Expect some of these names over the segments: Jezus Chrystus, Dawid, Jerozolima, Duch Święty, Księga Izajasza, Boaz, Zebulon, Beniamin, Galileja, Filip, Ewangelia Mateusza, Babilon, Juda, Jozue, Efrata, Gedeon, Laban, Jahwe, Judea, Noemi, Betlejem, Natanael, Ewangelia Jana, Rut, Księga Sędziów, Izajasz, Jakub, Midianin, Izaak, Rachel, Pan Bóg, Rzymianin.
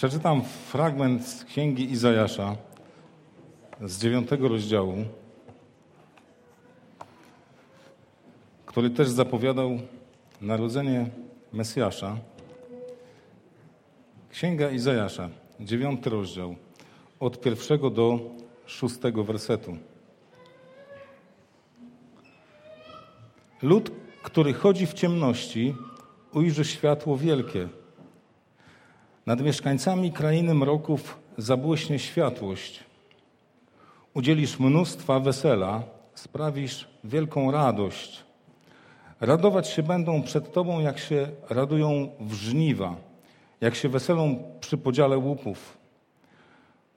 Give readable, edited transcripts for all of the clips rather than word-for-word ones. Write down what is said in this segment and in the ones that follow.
Przeczytam fragment z Księgi Izajasza z 9 rozdziału, który też zapowiadał narodzenie Mesjasza. Księga Izajasza, 9 rozdział, od 1 do 6 wersetu. Lud, który chodzi w ciemności, ujrzy światło wielkie. Nad mieszkańcami krainy mroków zabłyśnie światłość. Udzielisz mnóstwa wesela, sprawisz wielką radość. Radować się będą przed Tobą, jak się radują w żniwa, jak się weselą przy podziale łupów.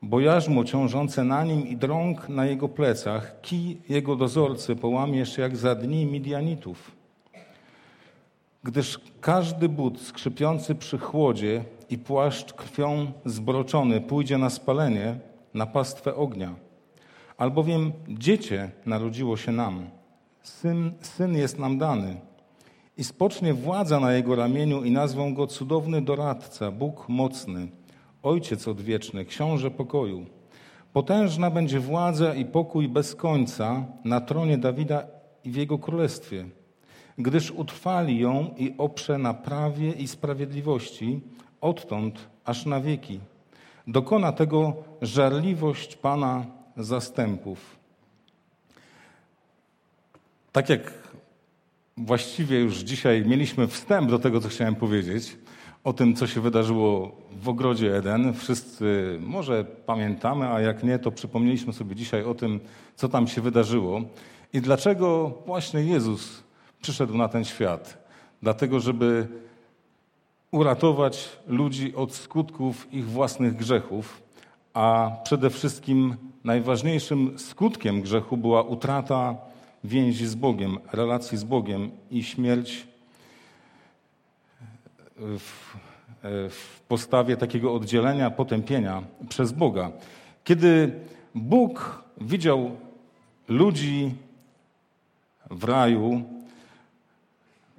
Bo jarzmo ciążące na nim i drąg na jego plecach, kij jego dozorcy połamiesz jak za dni Midianitów. Gdyż każdy but skrzypiący przy chłodzie i płaszcz krwią zbroczony pójdzie na spalenie, na pastwę ognia. Albowiem dziecię narodziło się nam, syn jest nam dany i spocznie władza na jego ramieniu i nazwą go Cudowny Doradca, Bóg Mocny, Ojciec Odwieczny, Książę Pokoju. Potężna będzie władza i pokój bez końca na tronie Dawida i w jego królestwie, gdyż utrwali ją i oprze na prawie i sprawiedliwości odtąd aż na wieki. Dokona tego żarliwość Pana zastępów. Tak jak właściwie już dzisiaj mieliśmy wstęp do tego, co chciałem powiedzieć, o tym, co się wydarzyło w ogrodzie Eden. Wszyscy może pamiętamy, a jak nie, to przypomnieliśmy sobie dzisiaj o tym, co tam się wydarzyło i dlaczego właśnie Jezus przyszedł na ten świat. Dlatego, żeby uratować ludzi od skutków ich własnych grzechów, a przede wszystkim najważniejszym skutkiem grzechu była utrata więzi z Bogiem, relacji z Bogiem i śmierć w postawie takiego oddzielenia, potępienia przez Boga. Kiedy Bóg widział ludzi w raju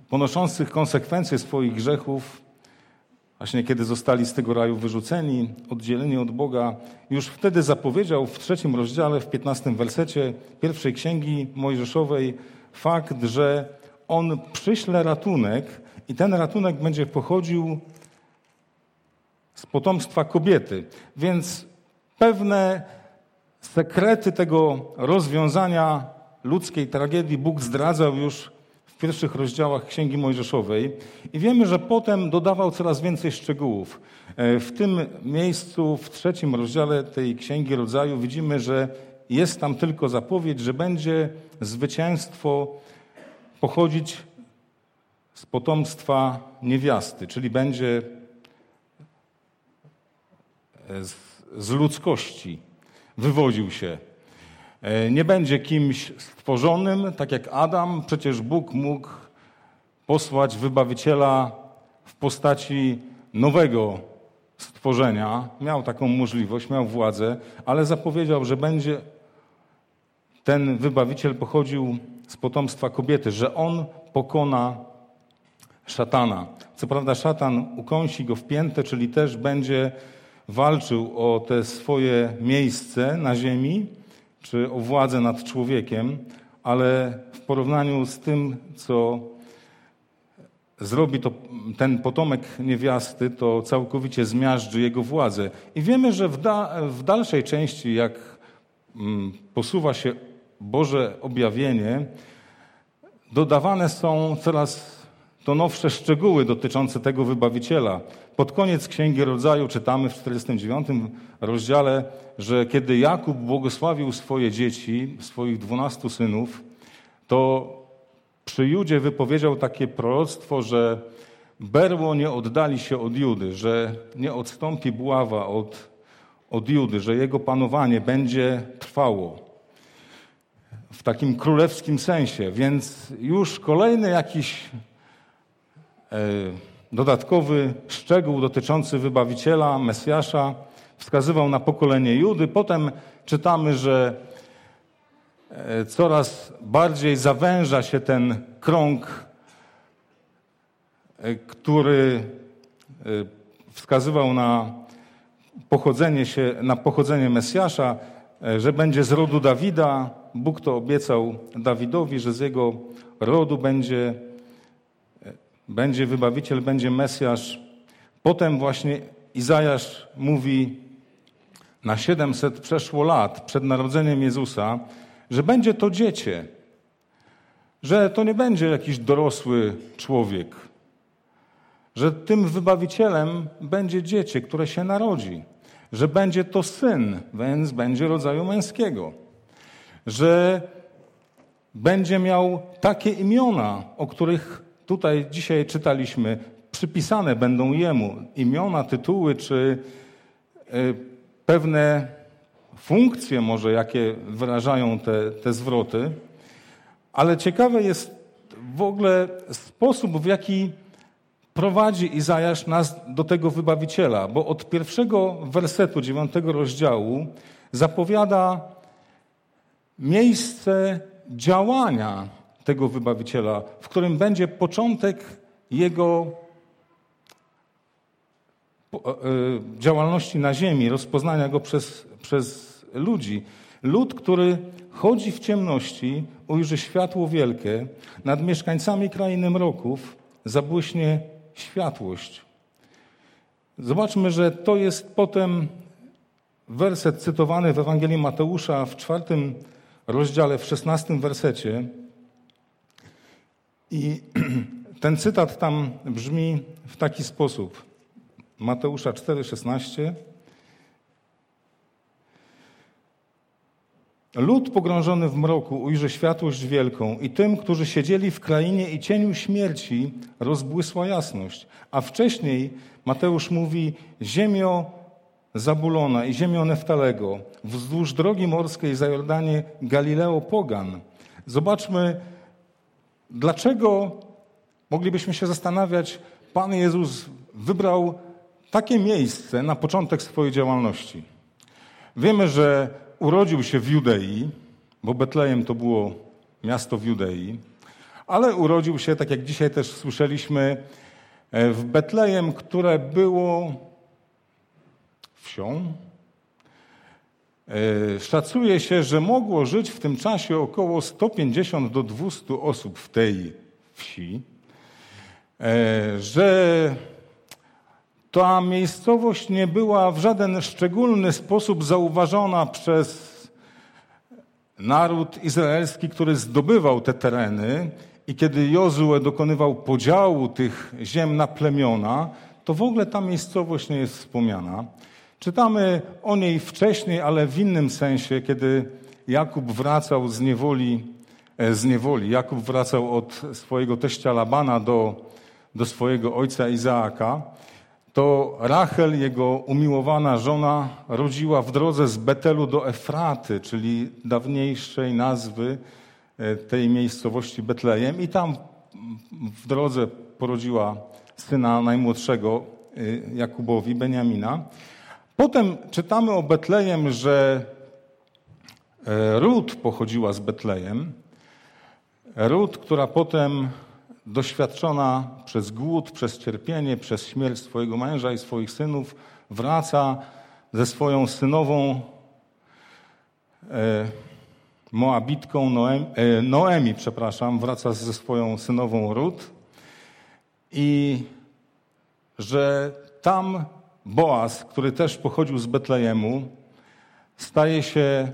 ponoszących konsekwencje swoich grzechów, właśnie kiedy zostali z tego raju wyrzuceni, oddzieleni od Boga, już wtedy zapowiedział w 3 rozdziale, w 15 wersecie pierwszej Księgi Mojżeszowej fakt, że On przyśle ratunek i ten ratunek będzie pochodził z potomstwa kobiety. Więc pewne sekrety tego rozwiązania ludzkiej tragedii Bóg zdradzał już w pierwszych rozdziałach Księgi Mojżeszowej i wiemy, że potem dodawał coraz więcej szczegółów. W tym miejscu, w 3 rozdziale tej Księgi Rodzaju widzimy, że jest tam tylko zapowiedź, że będzie zwycięstwo pochodzić z potomstwa niewiasty, czyli będzie z ludzkości wywodził się. Nie będzie kimś stworzonym, tak jak Adam. Przecież Bóg mógł posłać Wybawiciela w postaci nowego stworzenia. Miał taką możliwość, miał władzę, ale zapowiedział, że będzie ten Wybawiciel pochodził z potomstwa kobiety, że on pokona szatana. Co prawda szatan ukąsi go w piętę, czyli też będzie walczył o te swoje miejsce na ziemi, czy o władzę nad człowiekiem, ale w porównaniu z tym, co zrobi to ten potomek niewiasty, to całkowicie zmiażdży jego władzę. I wiemy, że w dalszej części, jak posuwa się Boże objawienie, dodawane są coraz to nowsze szczegóły dotyczące tego Wybawiciela. Pod koniec Księgi Rodzaju czytamy w 49 rozdziale, że kiedy Jakub błogosławił swoje dzieci, swoich 12 synów, to przy Judzie wypowiedział takie proroctwo, że berło nie oddali się od Judy, że nie odstąpi buława od Judy, że jego panowanie będzie trwało. W takim królewskim sensie. Więc już kolejny jakiś dodatkowy szczegół dotyczący Wybawiciela, Mesjasza wskazywał na pokolenie Judy. Potem czytamy, że coraz bardziej zawęża się ten krąg, który wskazywał na na pochodzenie Mesjasza, że będzie z rodu Dawida. Bóg to obiecał Dawidowi, że z jego rodu będzie Wybawiciel, będzie Mesjasz. Potem właśnie Izajasz mówi na 700 przeszło lat przed narodzeniem Jezusa, że będzie to dziecię, że to nie będzie jakiś dorosły człowiek, że tym Wybawicielem będzie dziecię, które się narodzi, że będzie to syn, więc będzie rodzaju męskiego, że będzie miał takie imiona, o których tutaj dzisiaj czytaliśmy, przypisane będą jemu imiona, tytuły czy pewne funkcje może, jakie wyrażają te zwroty. Ale ciekawy jest w ogóle sposób, w jaki prowadzi Izajasz nas do tego Wybawiciela, bo od pierwszego wersetu 9 rozdziału zapowiada miejsce działania tego Wybawiciela, w którym będzie początek jego działalności na ziemi, rozpoznania go przez ludzi. Lud, który chodzi w ciemności, ujrzy światło wielkie, nad mieszkańcami krainy mroków zabłyśnie światłość. Zobaczmy, że to jest potem werset cytowany w Ewangelii Mateusza w 4 rozdziale, w 16 wersecie. I ten cytat tam brzmi w taki sposób. Mateusza 4,16. Lud pogrążony w mroku ujrzy światłość wielką i tym, którzy siedzieli w krainie i cieniu śmierci, rozbłysła jasność. A wcześniej Mateusz mówi: ziemio Zabulona i ziemio Neftalego, wzdłuż drogi morskiej za Jordanię, Galileo pogan. Zobaczmy, dlaczego moglibyśmy się zastanawiać, Pan Jezus wybrał takie miejsce na początek swojej działalności. Wiemy, że urodził się w Judei, bo Betlejem to było miasto w Judei, ale urodził się, tak jak dzisiaj też słyszeliśmy, w Betlejem, które było wsią. Szacuje się, że mogło żyć w tym czasie około 150 do 200 osób w tej wsi, że ta miejscowość nie była w żaden szczególny sposób zauważona przez naród izraelski, który zdobywał te tereny, i kiedy Jozue dokonywał podziału tych ziem na plemiona, to w ogóle ta miejscowość nie jest wspomniana. Czytamy o niej wcześniej, ale w innym sensie, kiedy Jakub wracał z niewoli. Jakub wracał od swojego teścia Labana do swojego ojca Izaaka. To Rachel, jego umiłowana żona, rodziła w drodze z Betelu do Efraty, czyli dawniejszej nazwy tej miejscowości Betlejem, i tam w drodze porodziła syna najmłodszego Jakubowi, Beniamina. Potem czytamy o Betlejem, że Rut pochodziła z Betlejem. Rut, która potem doświadczona przez głód, przez cierpienie, przez śmierć swojego męża i swoich synów, wraca ze swoją synową Moabitką Noemi, wraca ze swoją synową Rut, i że tam Boaz, który też pochodził z Betlejemu, staje się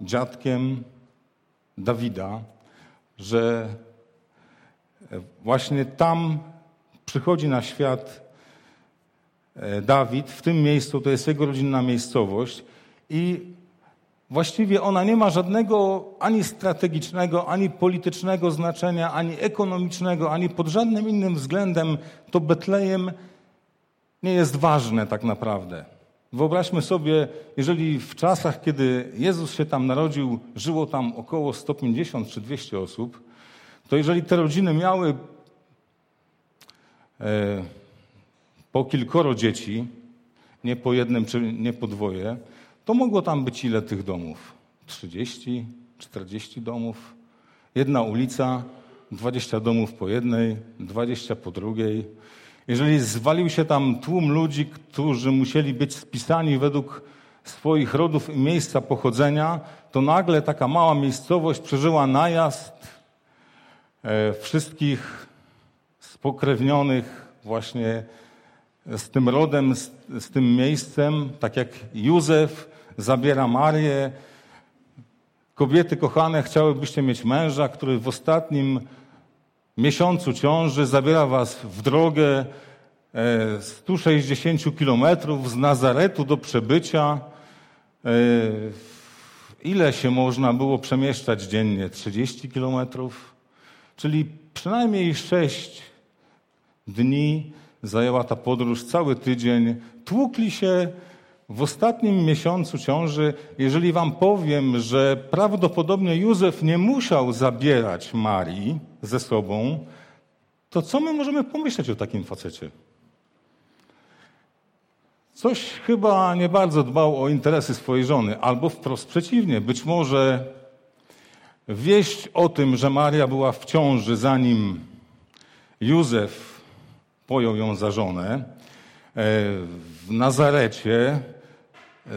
dziadkiem Dawida, że właśnie tam przychodzi na świat Dawid, w tym miejscu, to jest jego rodzinna miejscowość, i właściwie ona nie ma żadnego ani strategicznego, ani politycznego znaczenia, ani ekonomicznego, ani pod żadnym innym względem to Betlejem nie jest ważne tak naprawdę. Wyobraźmy sobie, jeżeli w czasach, kiedy Jezus się tam narodził, żyło tam około 150 czy 200 osób, to jeżeli te rodziny miały po kilkoro dzieci, nie po jednym czy nie po dwoje, to mogło tam być ile tych domów? 30, 40 domów, jedna ulica, 20 domów po jednej, 20 po drugiej. Jeżeli zwalił się tam tłum ludzi, którzy musieli być spisani według swoich rodów i miejsca pochodzenia, to nagle taka mała miejscowość przeżyła najazd wszystkich spokrewnionych właśnie z tym rodem, z tym miejscem, tak jak Józef zabiera Marię. Kobiety kochane, chciałybyście mieć męża, który w ostatnim miesiącu ciąży zabiera was w drogę 160 kilometrów z Nazaretu do Przebycia. Ile się można było przemieszczać dziennie? 30 kilometrów? Czyli przynajmniej 6 dni zajęła ta podróż, cały tydzień. Tłukli się w ostatnim miesiącu ciąży. Jeżeli wam powiem, że prawdopodobnie Józef nie musiał zabierać Marii ze sobą, to co my możemy pomyśleć o takim facecie? Coś chyba nie bardzo dbał o interesy swojej żony, albo wprost przeciwnie. Być może wieść o tym, że Maria była w ciąży, zanim Józef pojął ją za żonę, w Nazarecie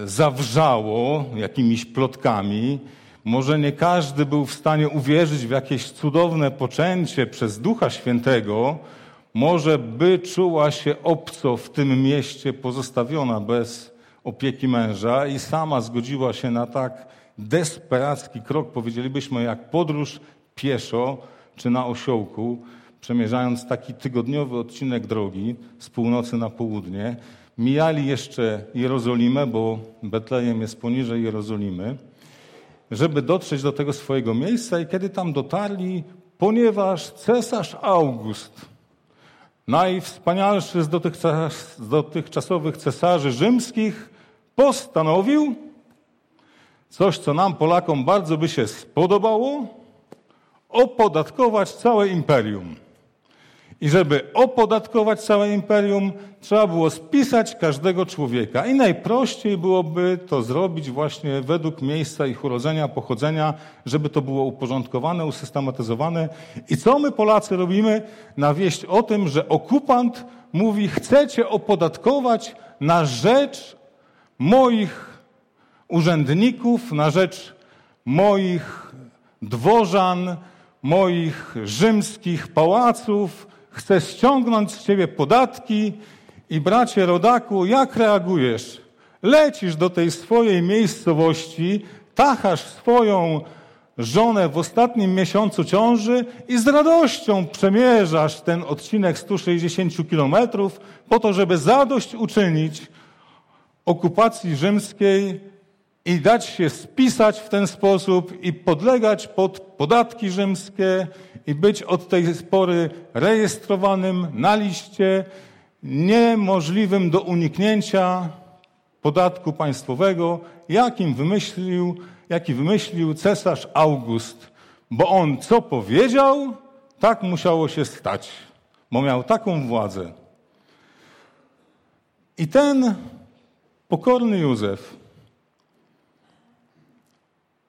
zawrzało jakimiś plotkami. Może nie każdy był w stanie uwierzyć w jakieś cudowne poczęcie przez Ducha Świętego. Może by czuła się obco w tym mieście, pozostawiona bez opieki męża i sama zgodziła się na tak desperacki krok, powiedzielibyśmy, jak podróż pieszo czy na osiołku, przemierzając taki tygodniowy odcinek drogi z północy na południe. Mijali jeszcze Jerozolimę, bo Betlejem jest poniżej Jerozolimy, żeby dotrzeć do tego swojego miejsca. I kiedy tam dotarli, ponieważ cesarz August, najwspanialszy z dotychczasowych cesarzy rzymskich, postanowił coś, co nam Polakom bardzo by się spodobało, opodatkować całe imperium. I żeby opodatkować całe imperium, trzeba było spisać każdego człowieka. I najprościej byłoby to zrobić właśnie według miejsca ich urodzenia, pochodzenia, żeby to było uporządkowane, usystematyzowane. I co my Polacy robimy? Na wieść o tym, że okupant mówi: chcecie opodatkować na rzecz moich urzędników, na rzecz moich dworzan, moich rzymskich pałaców, chcę ściągnąć z ciebie podatki. I bracie rodaku, jak reagujesz? Lecisz do tej swojej miejscowości, tachasz swoją żonę w ostatnim miesiącu ciąży i z radością przemierzasz ten odcinek 160 kilometrów po to, żeby zadośćuczynić okupacji rzymskiej i dać się spisać w ten sposób i podlegać pod podatki rzymskie i być od tej pory rejestrowanym na liście niemożliwym do uniknięcia podatku państwowego, jaki wymyślił cesarz August. Bo on co powiedział, tak musiało się stać, bo miał taką władzę. I ten pokorny Józef,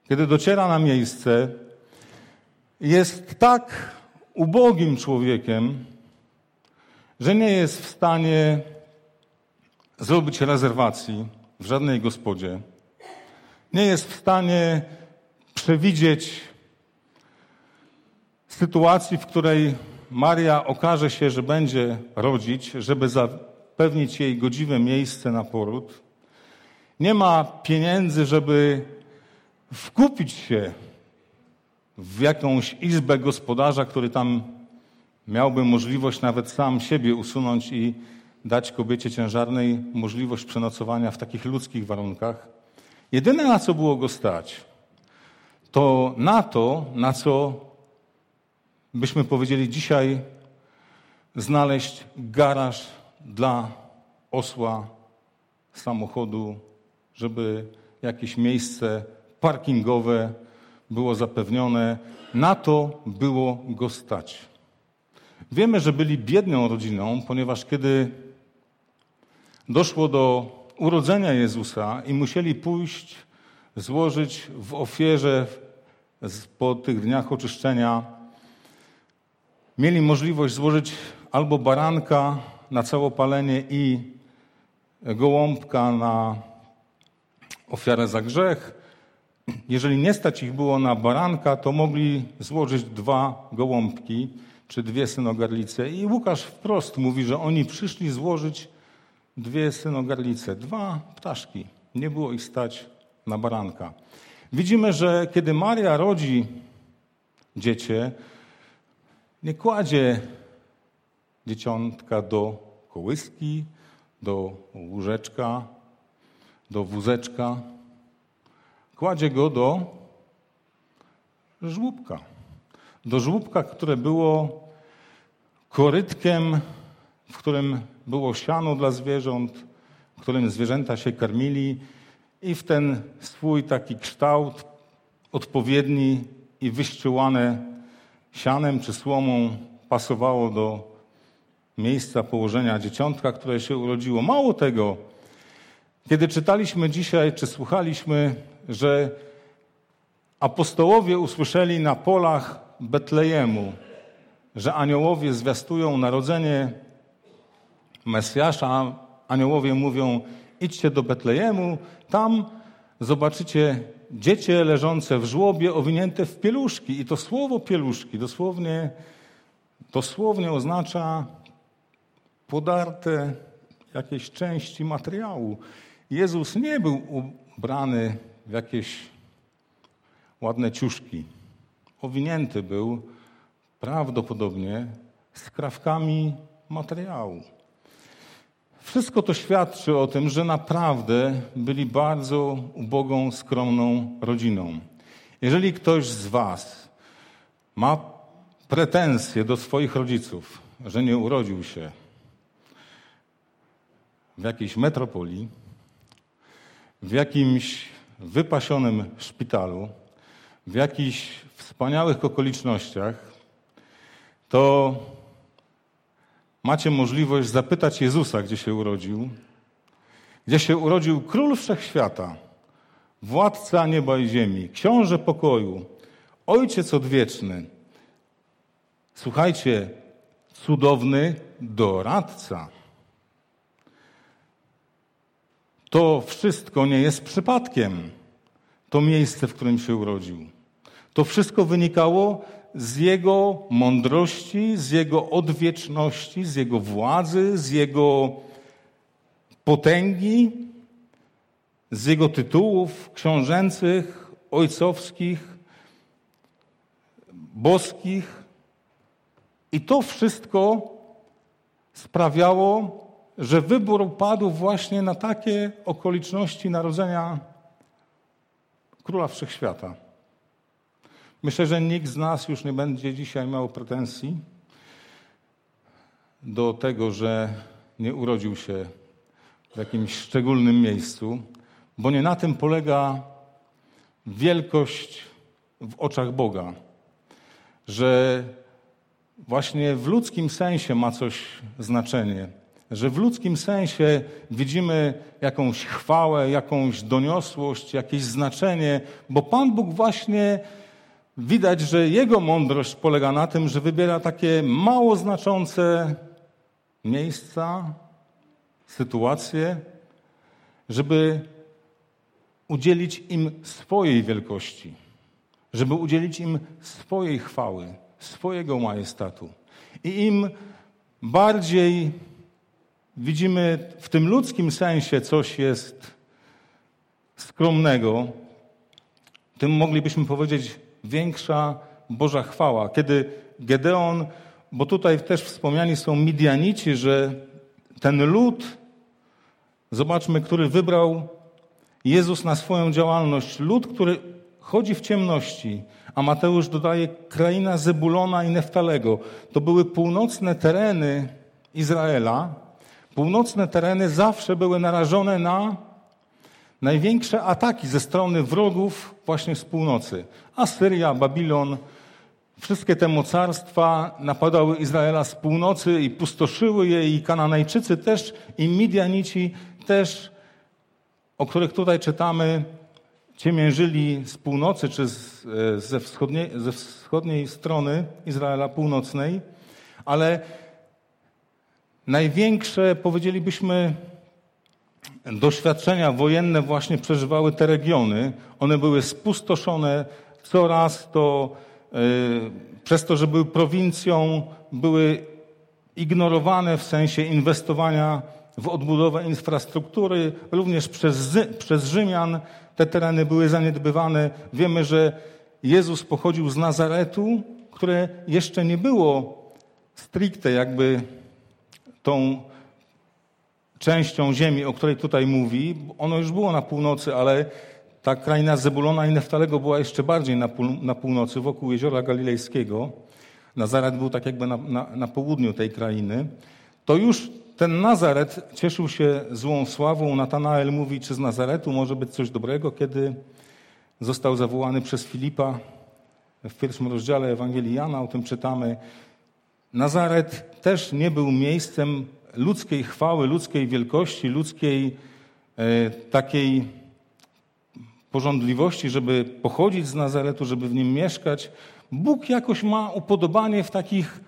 kiedy dociera na miejsce, jest tak ubogim człowiekiem, że nie jest w stanie zrobić rezerwacji w żadnej gospodzie. Nie jest w stanie przewidzieć sytuacji, w której Maria okaże się, że będzie rodzić, żeby zapewnić jej godziwe miejsce na poród. Nie ma pieniędzy, żeby wkupić się w jakąś izbę gospodarza, który tam miałby możliwość nawet sam siebie usunąć i dać kobiecie ciężarnej możliwość przenocowania w takich ludzkich warunkach. Jedyne, na co było go stać, to, na co byśmy powiedzieli dzisiaj, znaleźć garaż dla osła, samochodu, żeby jakieś miejsce parkingowe było zapewnione. Na to było go stać. Wiemy, że byli biedną rodziną, ponieważ kiedy doszło do urodzenia Jezusa i musieli pójść złożyć w ofierze po tych dniach oczyszczenia, mieli możliwość złożyć albo baranka na całopalenie i gołąbka na ofiarę za grzech. Jeżeli nie stać ich było na baranka, to mogli złożyć 2 gołąbki czy 2 synogarlice. I Łukasz wprost mówi, że oni przyszli złożyć 2 synogarlice, 2 ptaszki. Nie było ich stać na baranka. Widzimy, że kiedy Maria rodzi dziecię, nie kładzie dzieciątka do kołyski, do łóżeczka, do wózeczka. Kładzie go do żłóbka. Do żłóbka, które było korytkiem, w którym było siano dla zwierząt, w którym zwierzęta się karmili, i w ten swój taki kształt odpowiedni i wyściółane sianem czy słomą pasowało do miejsca położenia dzieciątka, które się urodziło. Mało tego, kiedy czytaliśmy dzisiaj, czy słuchaliśmy, że apostołowie usłyszeli na polach Betlejemu, że aniołowie zwiastują narodzenie Mesjasza, a aniołowie mówią: idźcie do Betlejemu, tam zobaczycie dziecię leżące w żłobie, owinięte w pieluszki. I to słowo pieluszki dosłownie oznacza podarte jakieś części materiału. Jezus nie był ubrany w jakieś ładne ciuszki. Owinięty był prawdopodobnie skrawkami materiału. Wszystko to świadczy o tym, że naprawdę byli bardzo ubogą, skromną rodziną. Jeżeli ktoś z was ma pretensje do swoich rodziców, że nie urodził się w jakiejś metropolii, w jakimś wypasionym szpitalu, w jakichś wspaniałych okolicznościach, to macie możliwość zapytać Jezusa, gdzie się urodził Król Wszechświata, Władca nieba i ziemi, Książę pokoju, Ojciec odwieczny. Słuchajcie, cudowny doradca. To wszystko nie jest przypadkiem, to miejsce, w którym się urodził. To wszystko wynikało z Jego mądrości, z Jego odwieczności, z Jego władzy, z Jego potęgi, z Jego tytułów książęcych, ojcowskich, boskich. I to wszystko sprawiało, że wybór padł właśnie na takie okoliczności narodzenia Króla Wszechświata. Myślę, że nikt z nas już nie będzie dzisiaj miał pretensji do tego, że nie urodził się w jakimś szczególnym miejscu, bo nie na tym polega wielkość w oczach Boga, że właśnie w ludzkim sensie ma coś znaczenie, że w ludzkim sensie widzimy jakąś chwałę, jakąś doniosłość, jakieś znaczenie, bo Pan Bóg właśnie widać, że Jego mądrość polega na tym, że wybiera takie mało znaczące miejsca, sytuacje, żeby udzielić im swojej wielkości, żeby udzielić im swojej chwały, swojego majestatu. I im bardziej widzimy w tym ludzkim sensie coś jest skromnego, tym moglibyśmy powiedzieć większa Boża chwała. Kiedy Gedeon, bo tutaj też wspomniani są Midianici, że ten lud, zobaczmy, który wybrał Jezus na swoją działalność, lud, który chodzi w ciemności, a Mateusz dodaje kraina Zebulona i Neftalego. To były północne tereny Izraela. Północne tereny zawsze były narażone na największe ataki ze strony wrogów właśnie z północy. Asyria, Babilon, wszystkie te mocarstwa napadały Izraela z północy i pustoszyły je, i Kananejczycy też, i Midianici też, o których tutaj czytamy, ciemiężyli z północy czy ze wschodniej strony Izraela północnej, ale Największe, powiedzielibyśmy, doświadczenia wojenne właśnie przeżywały te regiony. One były spustoszone coraz to, przez to, że były prowincją, były ignorowane w sensie inwestowania w odbudowę infrastruktury. Również przez Rzymian te tereny były zaniedbywane. Wiemy, że Jezus pochodził z Nazaretu, które jeszcze nie było stricte jakby tą częścią ziemi, o której tutaj mówi. Ono już było na północy, ale ta kraina Zebulona i Neftalego była jeszcze bardziej na północy, wokół jeziora Galilejskiego. Nazaret był tak jakby na południu tej krainy. To już ten Nazaret cieszył się złą sławą. Natanael mówi, czy z Nazaretu może być coś dobrego, kiedy został zawołany przez Filipa. W pierwszym rozdziale Ewangelii Jana o tym czytamy. Nazaret też nie był miejscem ludzkiej chwały, ludzkiej wielkości, ludzkiej takiej pożądliwości, żeby pochodzić z Nazaretu, żeby w nim mieszkać. Bóg jakoś ma upodobanie w takich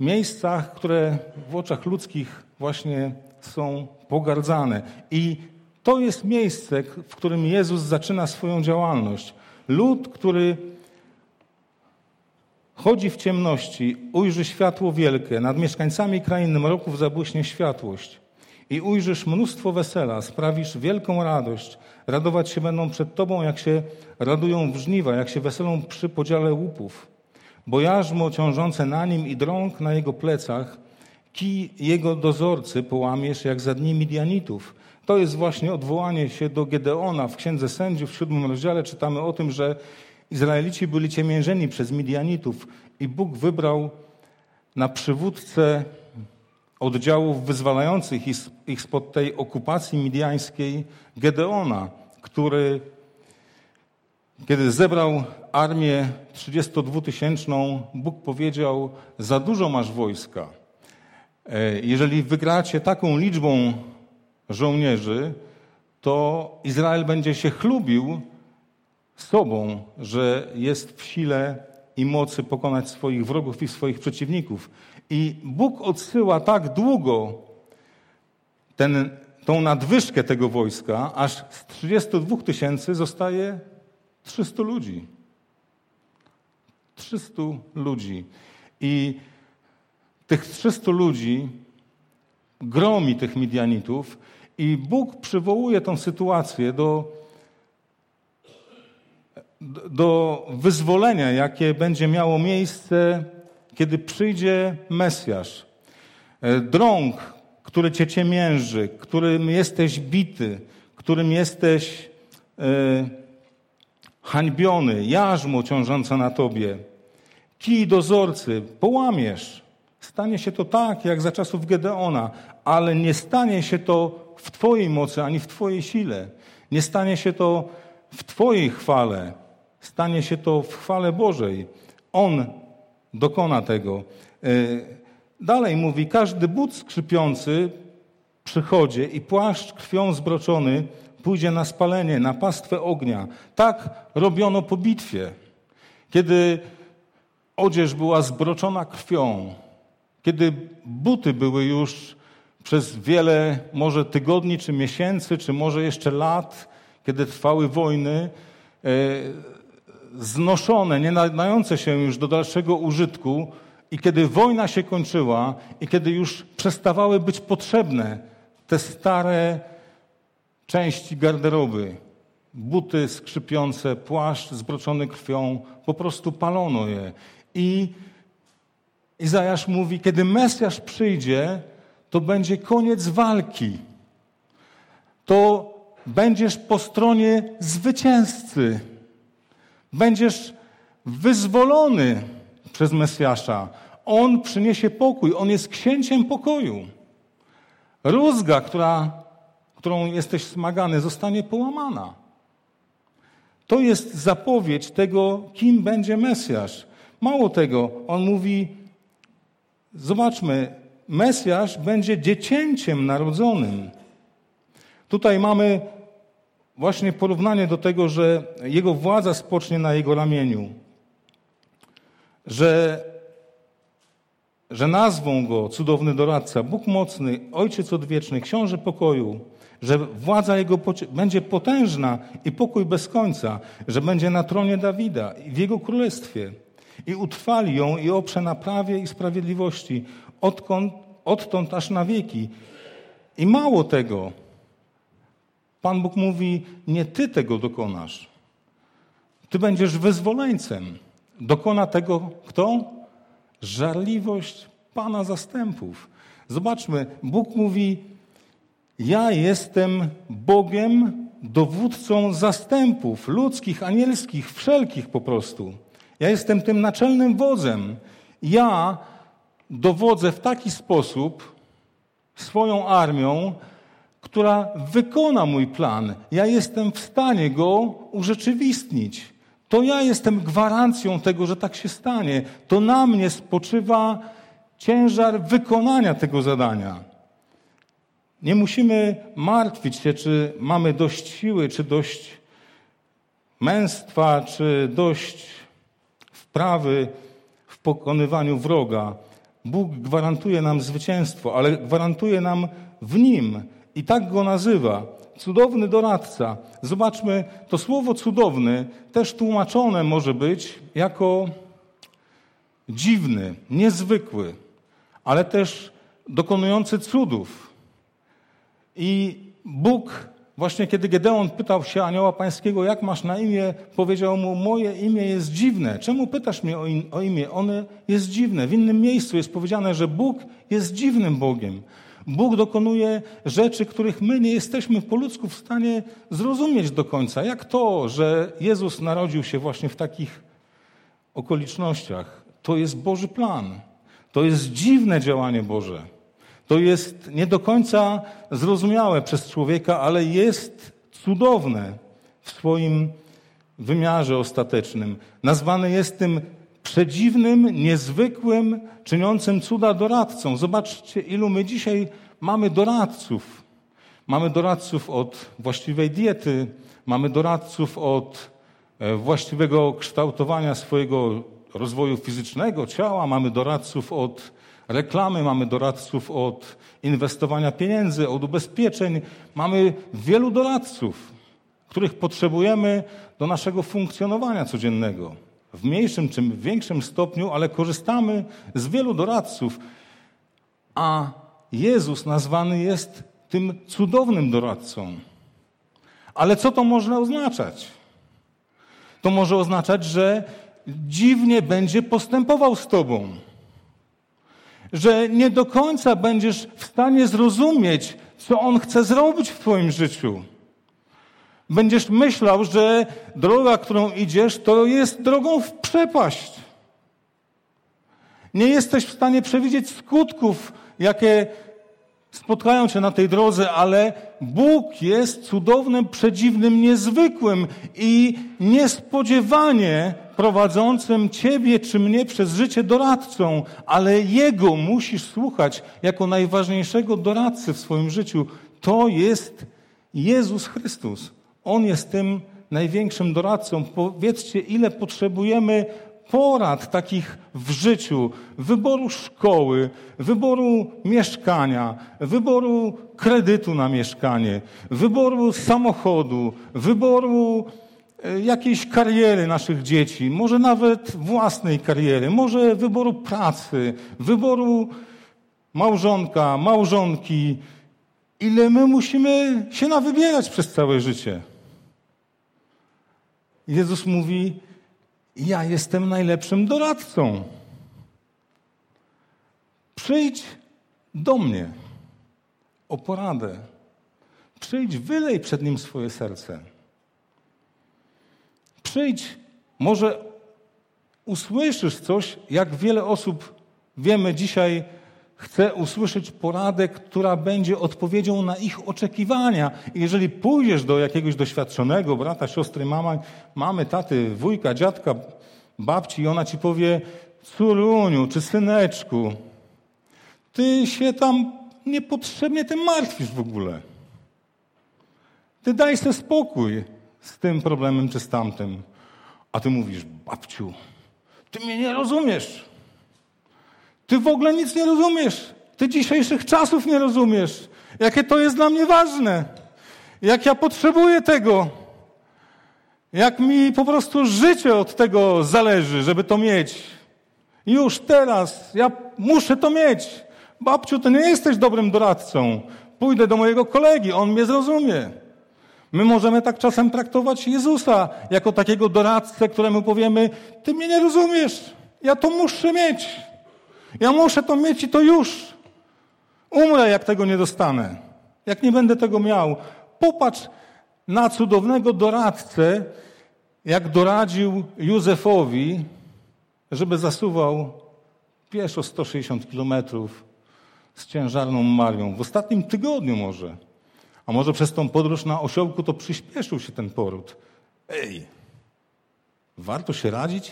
miejscach, które w oczach ludzkich właśnie są pogardzane. I to jest miejsce, w którym Jezus zaczyna swoją działalność. Lud, który chodzi w ciemności, ujrzy światło wielkie, nad mieszkańcami krainy mroków zabłyśnie światłość. I ujrzysz mnóstwo wesela, sprawisz wielką radość. Radować się będą przed Tobą, jak się radują w żniwa, jak się weselą przy podziale łupów. Bo jarzmo ciążące na nim i drąg na jego plecach, kij jego dozorcy połamiesz jak za dni Midianitów. To jest właśnie odwołanie się do Gedeona. W Księdze Sędziów w 7 rozdziale czytamy o tym, że Izraelici byli ciemiężeni przez Midianitów i Bóg wybrał na przywódcę oddziałów wyzwalających ich spod tej okupacji midiańskiej Gedeona, który, kiedy zebrał armię 32-tysięczną, Bóg powiedział, za dużo masz wojska. Jeżeli wygracie taką liczbą żołnierzy, to Izrael będzie się chlubił sobą, że jest w sile i mocy pokonać swoich wrogów i swoich przeciwników. I Bóg odsyła tak długo tą nadwyżkę tego wojska, aż z 32 000 zostaje 300 ludzi. 300 ludzi. I tych 300 ludzi gromi tych Midianitów i Bóg przywołuje tą sytuację do wyzwolenia, jakie będzie miało miejsce, kiedy przyjdzie Mesjasz. Drąg, który cię ciemięży, którym jesteś bity, którym jesteś hańbiony, jarzmo ciążące na tobie, kij dozorcy, połamiesz. Stanie się to tak, jak za czasów Gedeona, ale nie stanie się to w twojej mocy, ani w twojej sile. Nie stanie się to w twojej chwale. Stanie się to w chwale Bożej. On dokona tego. Dalej mówi, każdy but skrzypiący przy chodzie i płaszcz krwią zbroczony pójdzie na spalenie, na pastwę ognia. Tak robiono po bitwie. Kiedy odzież była zbroczona krwią, kiedy buty były już przez wiele może tygodni, czy miesięcy, czy może jeszcze lat, kiedy trwały wojny, znoszone, nie nadające się już do dalszego użytku i kiedy wojna się kończyła i kiedy już przestawały być potrzebne te stare części garderoby, buty skrzypiące, płaszcz zbroczony krwią, po prostu palono je. I Izajasz mówi, kiedy Mesjasz przyjdzie, to będzie koniec walki. To będziesz po stronie zwycięzcy. Będziesz wyzwolony przez Mesjasza. On przyniesie pokój. On jest księciem pokoju. Rózga, którą jesteś smagany, zostanie połamana. To jest zapowiedź tego, kim będzie Mesjasz. Mało tego, on mówi, zobaczmy, Mesjasz będzie dziecięciem narodzonym. Tutaj mamy właśnie porównanie do tego, że jego władza spocznie na jego ramieniu, że że nazwą go cudowny doradca, Bóg mocny, Ojciec odwieczny, Książę pokoju, że władza jego będzie potężna i pokój bez końca, że będzie na tronie Dawida i w jego królestwie i utrwali ją i oprze na prawie i sprawiedliwości odtąd aż na wieki. I mało tego, Pan Bóg mówi, nie ty tego dokonasz. Ty będziesz wyzwoleńcem. Dokona tego kto? Żarliwość Pana zastępów. Zobaczmy, Bóg mówi, ja jestem Bogiem, dowódcą zastępów, ludzkich, anielskich, wszelkich po prostu. Ja jestem tym naczelnym wodzem. Ja dowodzę w taki sposób swoją armią, która wykona mój plan. Ja jestem w stanie go urzeczywistnić. To ja jestem gwarancją tego, że tak się stanie. To na mnie spoczywa ciężar wykonania tego zadania. Nie musimy martwić się, czy mamy dość siły, czy dość męstwa, czy dość wprawy w pokonywaniu wroga. Bóg gwarantuje nam zwycięstwo, ale gwarantuje nam w Nim. I tak go nazywa. Cudowny doradca. Zobaczmy, to słowo cudowny też tłumaczone może być jako dziwny, niezwykły, ale też dokonujący cudów. I Bóg, właśnie kiedy Gedeon pytał się anioła pańskiego, jak masz na imię, powiedział mu, moje imię jest dziwne. Czemu pytasz mnie o imię? Ono jest dziwne. W innym miejscu jest powiedziane, że Bóg jest dziwnym Bogiem. Bóg dokonuje rzeczy, których my nie jesteśmy po ludzku w stanie zrozumieć do końca. Jak to, że Jezus narodził się właśnie w takich okolicznościach? To jest Boży plan. To jest dziwne działanie Boże. To jest nie do końca zrozumiałe przez człowieka, ale jest cudowne w swoim wymiarze ostatecznym. Nazwany jest tym przedziwnym, niezwykłym, czyniącym cuda doradcą. Zobaczcie, ilu my dzisiaj mamy doradców. Mamy doradców od właściwej diety, mamy doradców od właściwego kształtowania swojego rozwoju fizycznego, ciała, mamy doradców od reklamy, mamy doradców od inwestowania pieniędzy, od ubezpieczeń. Mamy wielu doradców, których potrzebujemy do naszego funkcjonowania codziennego. W mniejszym czy większym stopniu, ale korzystamy z wielu doradców. A Jezus nazwany jest tym cudownym doradcą. Ale co to może oznaczać? To może oznaczać, że dziwnie będzie postępował z tobą. Że nie do końca będziesz w stanie zrozumieć, co On chce zrobić w twoim życiu. Będziesz myślał, że droga, którą idziesz, to jest drogą w przepaść. Nie jesteś w stanie przewidzieć skutków, jakie spotkają cię na tej drodze, ale Bóg jest cudownym, przedziwnym, niezwykłym i niespodziewanie prowadzącym ciebie czy mnie przez życie doradcą, ale Jego musisz słuchać jako najważniejszego doradcy w swoim życiu. To jest Jezus Chrystus. On jest tym największym doradcą. Powiedzcie, ile potrzebujemy porad takich w życiu, wyboru szkoły, wyboru mieszkania, wyboru kredytu na mieszkanie, wyboru samochodu, wyboru jakiejś kariery naszych dzieci, może nawet własnej kariery, może wyboru pracy, wyboru małżonka, małżonki. Ile my musimy się nawybierać przez całe życie? Jezus mówi, ja jestem najlepszym doradcą. Przyjdź do mnie o poradę. Przyjdź, wylej przed Nim swoje serce. Przyjdź, może usłyszysz coś, jak wiele osób, wiemy dzisiaj, chce usłyszeć poradę, która będzie odpowiedzią na ich oczekiwania. I jeżeli pójdziesz do jakiegoś doświadczonego brata, siostry, mamy, taty, wujka, dziadka, babci i ona ci powie, córuniu czy syneczku, ty się tam niepotrzebnie tym martwisz w ogóle. Ty daj sobie spokój z tym problemem czy z tamtym. A ty mówisz, babciu, ty mnie nie rozumiesz. Ty w ogóle nic nie rozumiesz. Ty dzisiejszych czasów nie rozumiesz. Jakie to jest dla mnie ważne. Jak ja potrzebuję tego. Jak mi po prostu życie od tego zależy, żeby to mieć. Już teraz ja muszę to mieć. Babciu, ty nie jesteś dobrym doradcą. Pójdę do mojego kolegi, on mnie zrozumie. My możemy tak czasem traktować Jezusa jako takiego doradcę, któremu powiemy, ty mnie nie rozumiesz, ja to muszę mieć. Ja muszę to mieć i to już. Umrę, jak tego nie dostanę. Jak nie będę tego miał. Popatrz na cudownego doradcę, jak doradził Józefowi, żeby zasuwał pieszo 160 kilometrów z ciężarną Marią. W ostatnim tygodniu może. A może przez tą podróż na osiołku to przyspieszył się ten poród. Ej, warto się radzić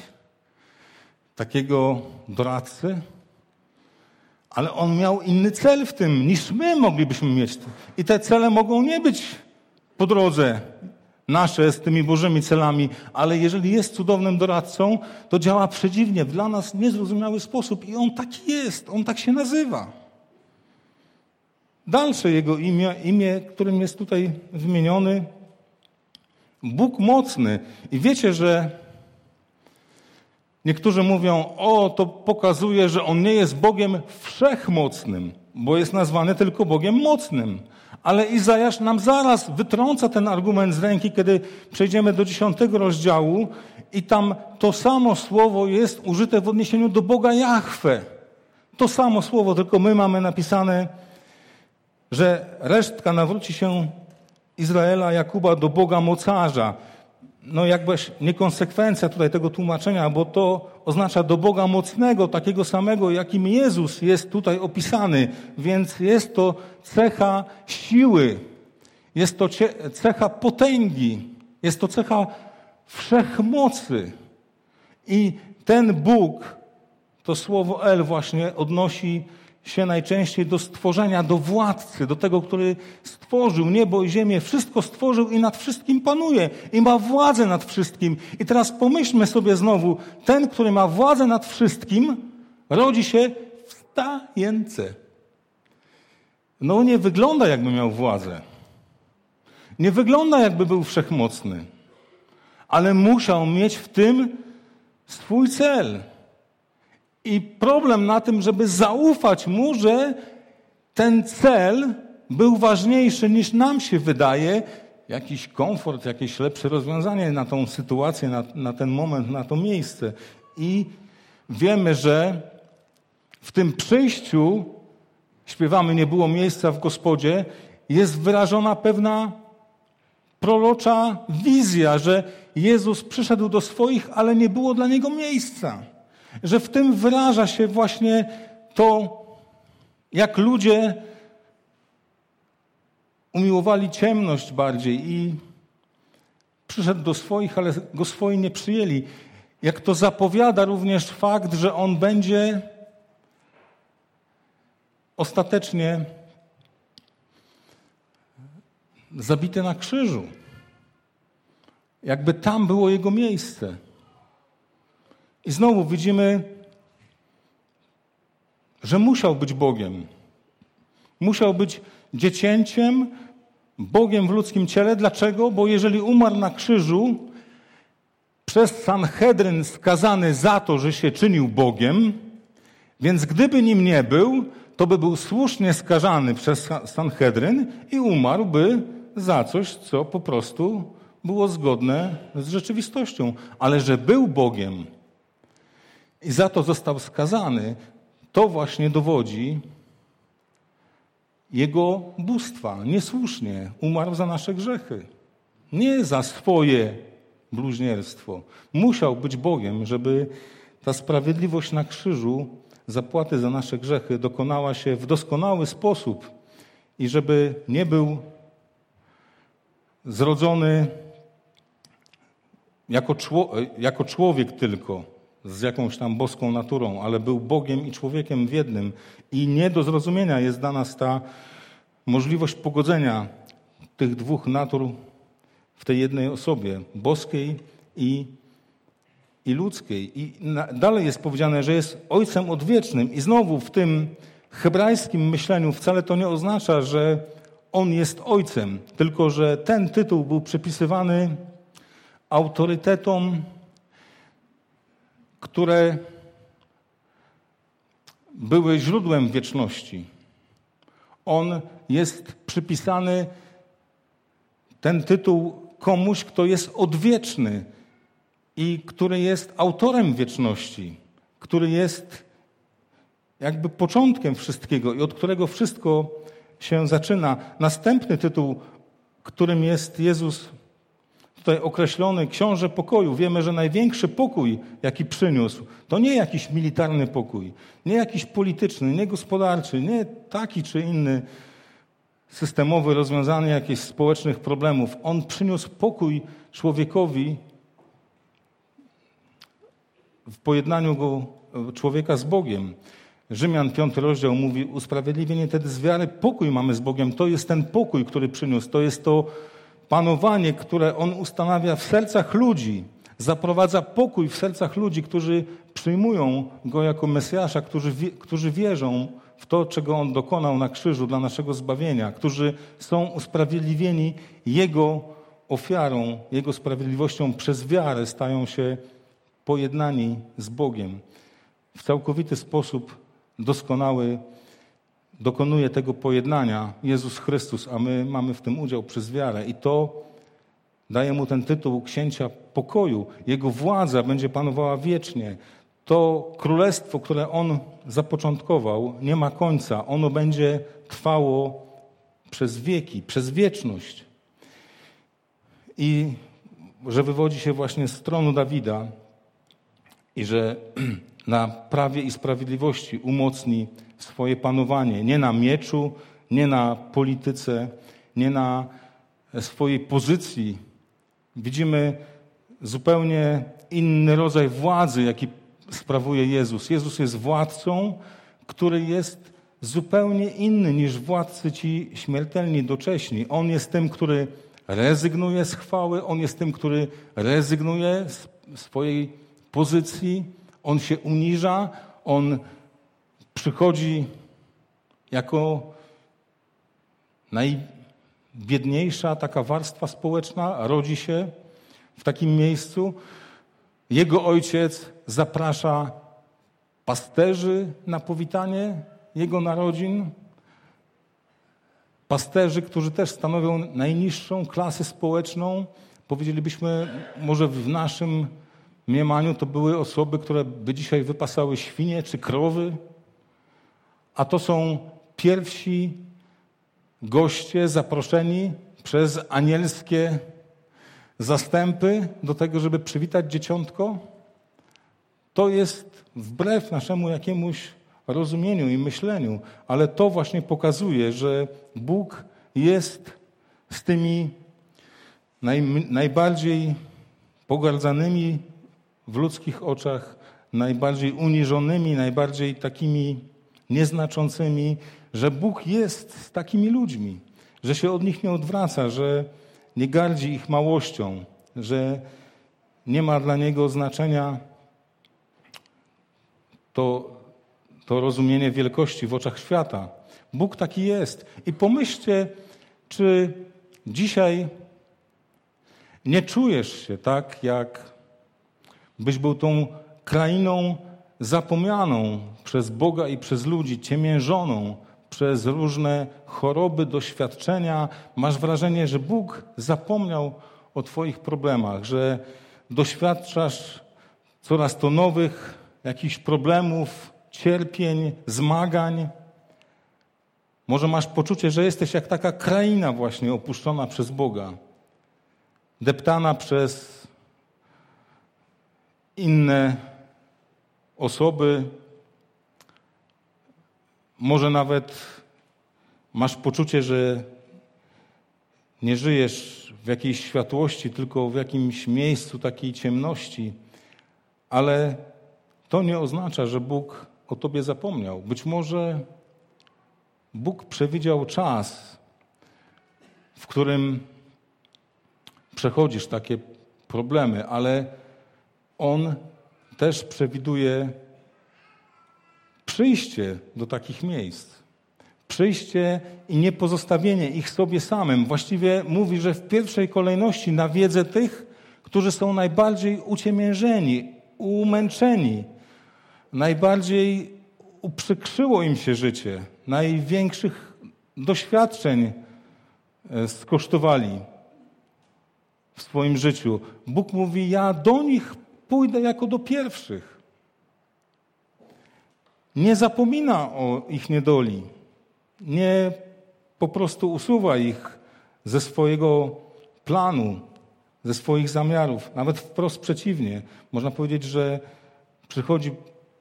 takiego doradcy? Ale on miał inny cel w tym, niż my moglibyśmy mieć. I te cele mogą nie być po drodze nasze z tymi Bożymi celami, ale jeżeli jest cudownym doradcą, to działa przedziwnie, w dla nas niezrozumiały sposób. I on taki jest, on tak się nazywa. Dalsze jego imię, którym jest tutaj wymieniony, Bóg mocny. I wiecie, że niektórzy mówią, o, to pokazuje, że on nie jest Bogiem wszechmocnym, bo jest nazwany tylko Bogiem mocnym. Ale Izajasz nam zaraz wytrąca ten argument z ręki, kiedy przejdziemy do 10 rozdziału i tam to samo słowo jest użyte w odniesieniu do Boga Jahwe. To samo słowo, tylko my mamy napisane, że resztka nawróci się Izraela, Jakuba do Boga mocarza. No jakbyś niekonsekwencja tutaj tego tłumaczenia, bo to oznacza do Boga mocnego, takiego samego, jakim Jezus jest tutaj opisany. Więc jest to cecha siły, jest to cecha potęgi, jest to cecha wszechmocy. I ten Bóg, to słowo El właśnie odnosi się najczęściej do stworzenia, do władcy, do tego, który stworzył niebo i ziemię, wszystko stworzył i nad wszystkim panuje i ma władzę nad wszystkim. I teraz pomyślmy sobie znowu, ten, który ma władzę nad wszystkim, rodzi się w stajence. No nie wygląda, jakby miał władzę. Nie wygląda, jakby był wszechmocny. Ale musiał mieć w tym swój cel. I problem na tym, żeby zaufać mu, że ten cel był ważniejszy niż nam się wydaje. Jakiś komfort, jakieś lepsze rozwiązanie na tą sytuację, na ten moment, na to miejsce. I wiemy, że w tym przyjściu, śpiewamy, nie było miejsca w gospodzie, jest wyrażona pewna prorocza wizja, że Jezus przyszedł do swoich, ale nie było dla niego miejsca. Że w tym wyraża się właśnie to, jak ludzie umiłowali ciemność bardziej i przyszedł do swoich, ale go swoi nie przyjęli. Jak to zapowiada również fakt, że on będzie ostatecznie zabity na krzyżu. Jakby tam było jego miejsce. I znowu widzimy, że musiał być Bogiem. Musiał być dziecięciem, Bogiem w ludzkim ciele. Dlaczego? Bo jeżeli umarł na krzyżu, przez Sanhedryn skazany za to, że się czynił Bogiem, więc gdyby nim nie był, to by był słusznie skażany przez Sanhedryn i umarłby za coś, co po prostu było zgodne z rzeczywistością. Ale że był Bogiem, i za to został skazany, to właśnie dowodzi jego bóstwa. Niesłusznie umarł za nasze grzechy. Nie za swoje bluźnierstwo. Musiał być Bogiem, żeby ta sprawiedliwość na krzyżu zapłaty za nasze grzechy dokonała się w doskonały sposób i żeby nie był zrodzony jako człowiek tylko, z jakąś tam boską naturą, ale był Bogiem i człowiekiem w jednym. I nie do zrozumienia jest dla nas ta możliwość pogodzenia tych dwóch natur w tej jednej osobie, boskiej i i ludzkiej. I dalej jest powiedziane, że jest Ojcem odwiecznym. I znowu w tym hebrajskim myśleniu wcale to nie oznacza, że On jest Ojcem, tylko że ten tytuł był przypisywany autorytetom, które były źródłem wieczności. On jest przypisany, ten tytuł, komuś, kto jest odwieczny i który jest autorem wieczności, który jest jakby początkiem wszystkiego i od którego wszystko się zaczyna. Następny tytuł, którym jest Jezus tutaj określony, Książę Pokoju. Wiemy, że największy pokój, jaki przyniósł, to nie jakiś militarny pokój, nie jakiś polityczny, nie gospodarczy, nie taki czy inny systemowy, rozwiązanie jakichś społecznych problemów. On przyniósł pokój człowiekowi w pojednaniu go człowieka z Bogiem. Rzymian 5 rozdział mówi: usprawiedliwienie tedy z wiary, pokój mamy z Bogiem. To jest ten pokój, który przyniósł. To jest to panowanie, które On ustanawia w sercach ludzi. Zaprowadza pokój w sercach ludzi, którzy przyjmują Go jako Mesjasza, którzy wierzą w to, czego On dokonał na krzyżu dla naszego zbawienia, którzy są usprawiedliwieni Jego ofiarą, Jego sprawiedliwością przez wiarę, stają się pojednani z Bogiem. W całkowity sposób doskonały dokonuje tego pojednania Jezus Chrystus, a my mamy w tym udział przez wiarę. I to daje Mu ten tytuł Księcia Pokoju. Jego władza będzie panowała wiecznie. To królestwo, które On zapoczątkował, nie ma końca. Ono będzie trwało przez wieki, przez wieczność. I że wywodzi się właśnie z tronu Dawida i że na prawie i sprawiedliwości umocni swoje panowanie. Nie na mieczu, nie na polityce, nie na swojej pozycji. Widzimy zupełnie inny rodzaj władzy, jaki sprawuje Jezus. Jezus jest władcą, który jest zupełnie inny niż władcy ci śmiertelni, docześni. On jest tym, który rezygnuje z chwały, on jest tym, który rezygnuje z swojej pozycji, on się uniża, on przychodzi jako najbiedniejsza taka warstwa społeczna, rodzi się w takim miejscu. Jego ojciec zaprasza pasterzy na powitanie jego narodzin. Pasterzy, którzy też stanowią najniższą klasę społeczną. Powiedzielibyśmy, może w naszym mniemaniu to były osoby, które by dzisiaj wypasały świnie czy krowy. A to są pierwsi goście zaproszeni przez anielskie zastępy do tego, żeby przywitać dzieciątko. To jest wbrew naszemu jakiemuś rozumieniu i myśleniu, ale to właśnie pokazuje, że Bóg jest z tymi najbardziej pogardzanymi w ludzkich oczach, najbardziej uniżonymi, najbardziej takimi nieznaczącymi, że Bóg jest z takimi ludźmi, że się od nich nie odwraca, że nie gardzi ich małością, że nie ma dla Niego znaczenia to rozumienie wielkości w oczach świata. Bóg taki jest. I pomyślcie, czy dzisiaj nie czujesz się tak, jak byś był tą krainą zapomnianą przez Boga i przez ludzi, ciemiężoną przez różne choroby, doświadczenia. Masz wrażenie, że Bóg zapomniał o twoich problemach, że doświadczasz coraz to nowych jakichś problemów, cierpień, zmagań. Może masz poczucie, że jesteś jak taka kraina właśnie opuszczona przez Boga, deptana przez inne osoby. Może nawet masz poczucie, że nie żyjesz w jakiejś światłości, tylko w jakimś miejscu takiej ciemności, ale to nie oznacza, że Bóg o tobie zapomniał. Być może Bóg przewidział czas, w którym przechodzisz takie problemy, ale On też przewiduje przyjście do takich miejsc. Przyjście i nie pozostawienie ich sobie samym. Właściwie mówi, że w pierwszej kolejności nawiedzę tych, którzy są najbardziej uciemiężeni, umęczeni. Najbardziej uprzykrzyło im się życie. Największych doświadczeń skosztowali w swoim życiu. Bóg mówi, ja do nich pójdę jako do pierwszych. Nie zapomina o ich niedoli. Nie po prostu usuwa ich ze swojego planu, ze swoich zamiarów. Nawet wprost przeciwnie. Można powiedzieć, że przychodzi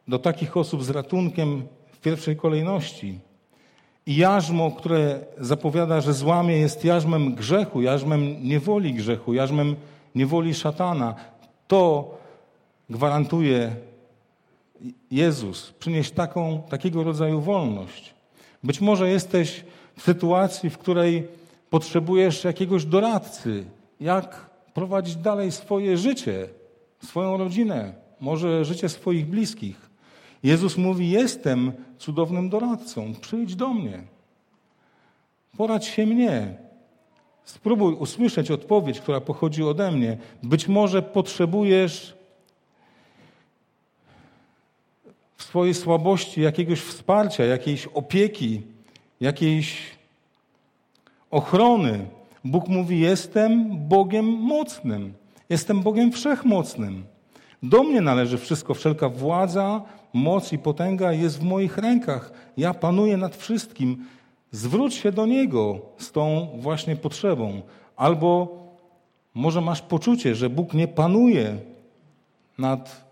do takich osób z ratunkiem w pierwszej kolejności. I jarzmo, które zapowiada, że złamie, jest jarzmem grzechu, jarzmem niewoli grzechu, jarzmem niewoli szatana. To gwarantuje Jezus. Przynieść takiego rodzaju wolność. Być może jesteś w sytuacji, w której potrzebujesz jakiegoś doradcy, jak prowadzić dalej swoje życie, swoją rodzinę, może życie swoich bliskich. Jezus mówi, jestem cudownym doradcą, przyjdź do mnie. Poradź się mnie. Spróbuj usłyszeć odpowiedź, która pochodzi ode mnie. Być może potrzebujesz w swojej słabości jakiegoś wsparcia, jakiejś opieki, jakiejś ochrony. Bóg mówi, jestem Bogiem mocnym. Jestem Bogiem wszechmocnym. Do mnie należy wszystko, wszelka władza, moc i potęga jest w moich rękach. Ja panuję nad wszystkim. Zwróć się do Niego z tą właśnie potrzebą. Albo może masz poczucie, że Bóg nie panuje nad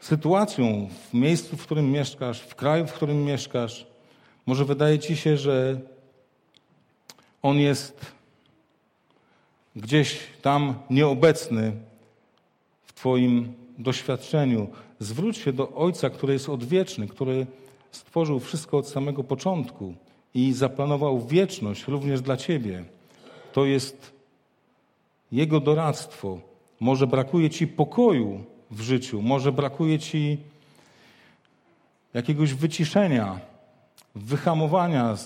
sytuacją w miejscu, w którym mieszkasz, w kraju, w którym mieszkasz. Może wydaje ci się, że On jest gdzieś tam nieobecny w twoim doświadczeniu. Zwróć się do Ojca, który jest odwieczny, który stworzył wszystko od samego początku i zaplanował wieczność również dla ciebie. To jest Jego doradztwo. Może brakuje ci pokoju w życiu, może brakuje ci jakiegoś wyciszenia, wyhamowania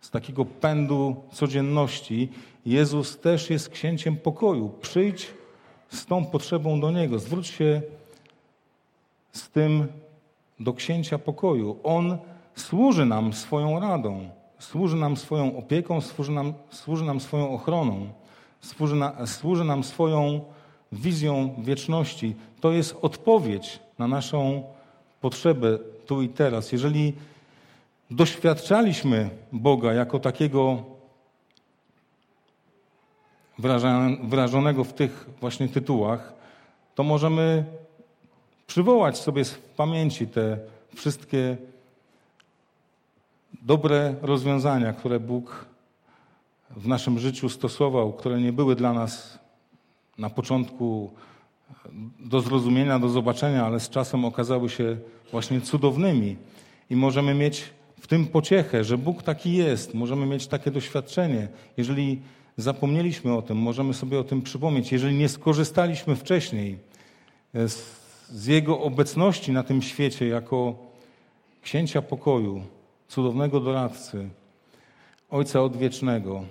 z takiego pędu codzienności. Jezus też jest księciem pokoju. Przyjdź z tą potrzebą do Niego. Zwróć się z tym do księcia pokoju. On służy nam swoją radą, służy nam swoją opieką, służy nam swoją ochroną, służy nam swoją wizją wieczności. To jest odpowiedź na naszą potrzebę tu i teraz. Jeżeli doświadczaliśmy Boga jako takiego wyrażonego w tych właśnie tytułach, to możemy przywołać sobie w pamięci te wszystkie dobre rozwiązania, które Bóg w naszym życiu stosował, które nie były dla nas na początku do zrozumienia, do zobaczenia, ale z czasem okazały się właśnie cudownymi. I możemy mieć w tym pociechę, że Bóg taki jest. Możemy mieć takie doświadczenie. Jeżeli zapomnieliśmy o tym, możemy sobie o tym przypomnieć. Jeżeli nie skorzystaliśmy wcześniej z Jego obecności na tym świecie jako księcia pokoju, cudownego doradcy, Ojca Odwiecznego,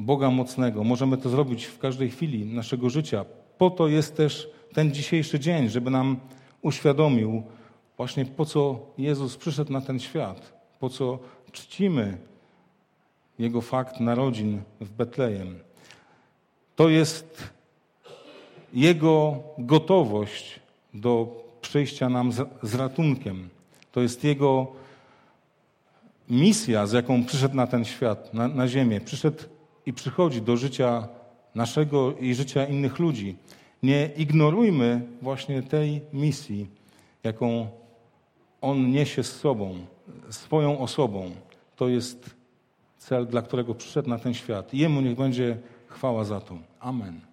Boga mocnego. Możemy to zrobić w każdej chwili naszego życia. Po to jest też ten dzisiejszy dzień, żeby nam uświadomił właśnie po co Jezus przyszedł na ten świat, po co czcimy Jego fakt narodzin w Betlejem. To jest Jego gotowość do przyjścia nam z ratunkiem. To jest Jego misja, z jaką przyszedł na ten świat, na ziemię. Przyszedł i przychodzi do życia naszego i życia innych ludzi. Nie ignorujmy właśnie tej misji, jaką On niesie z sobą, swoją osobą. To jest cel, dla którego przyszedł na ten świat. Jemu niech będzie chwała za to. Amen.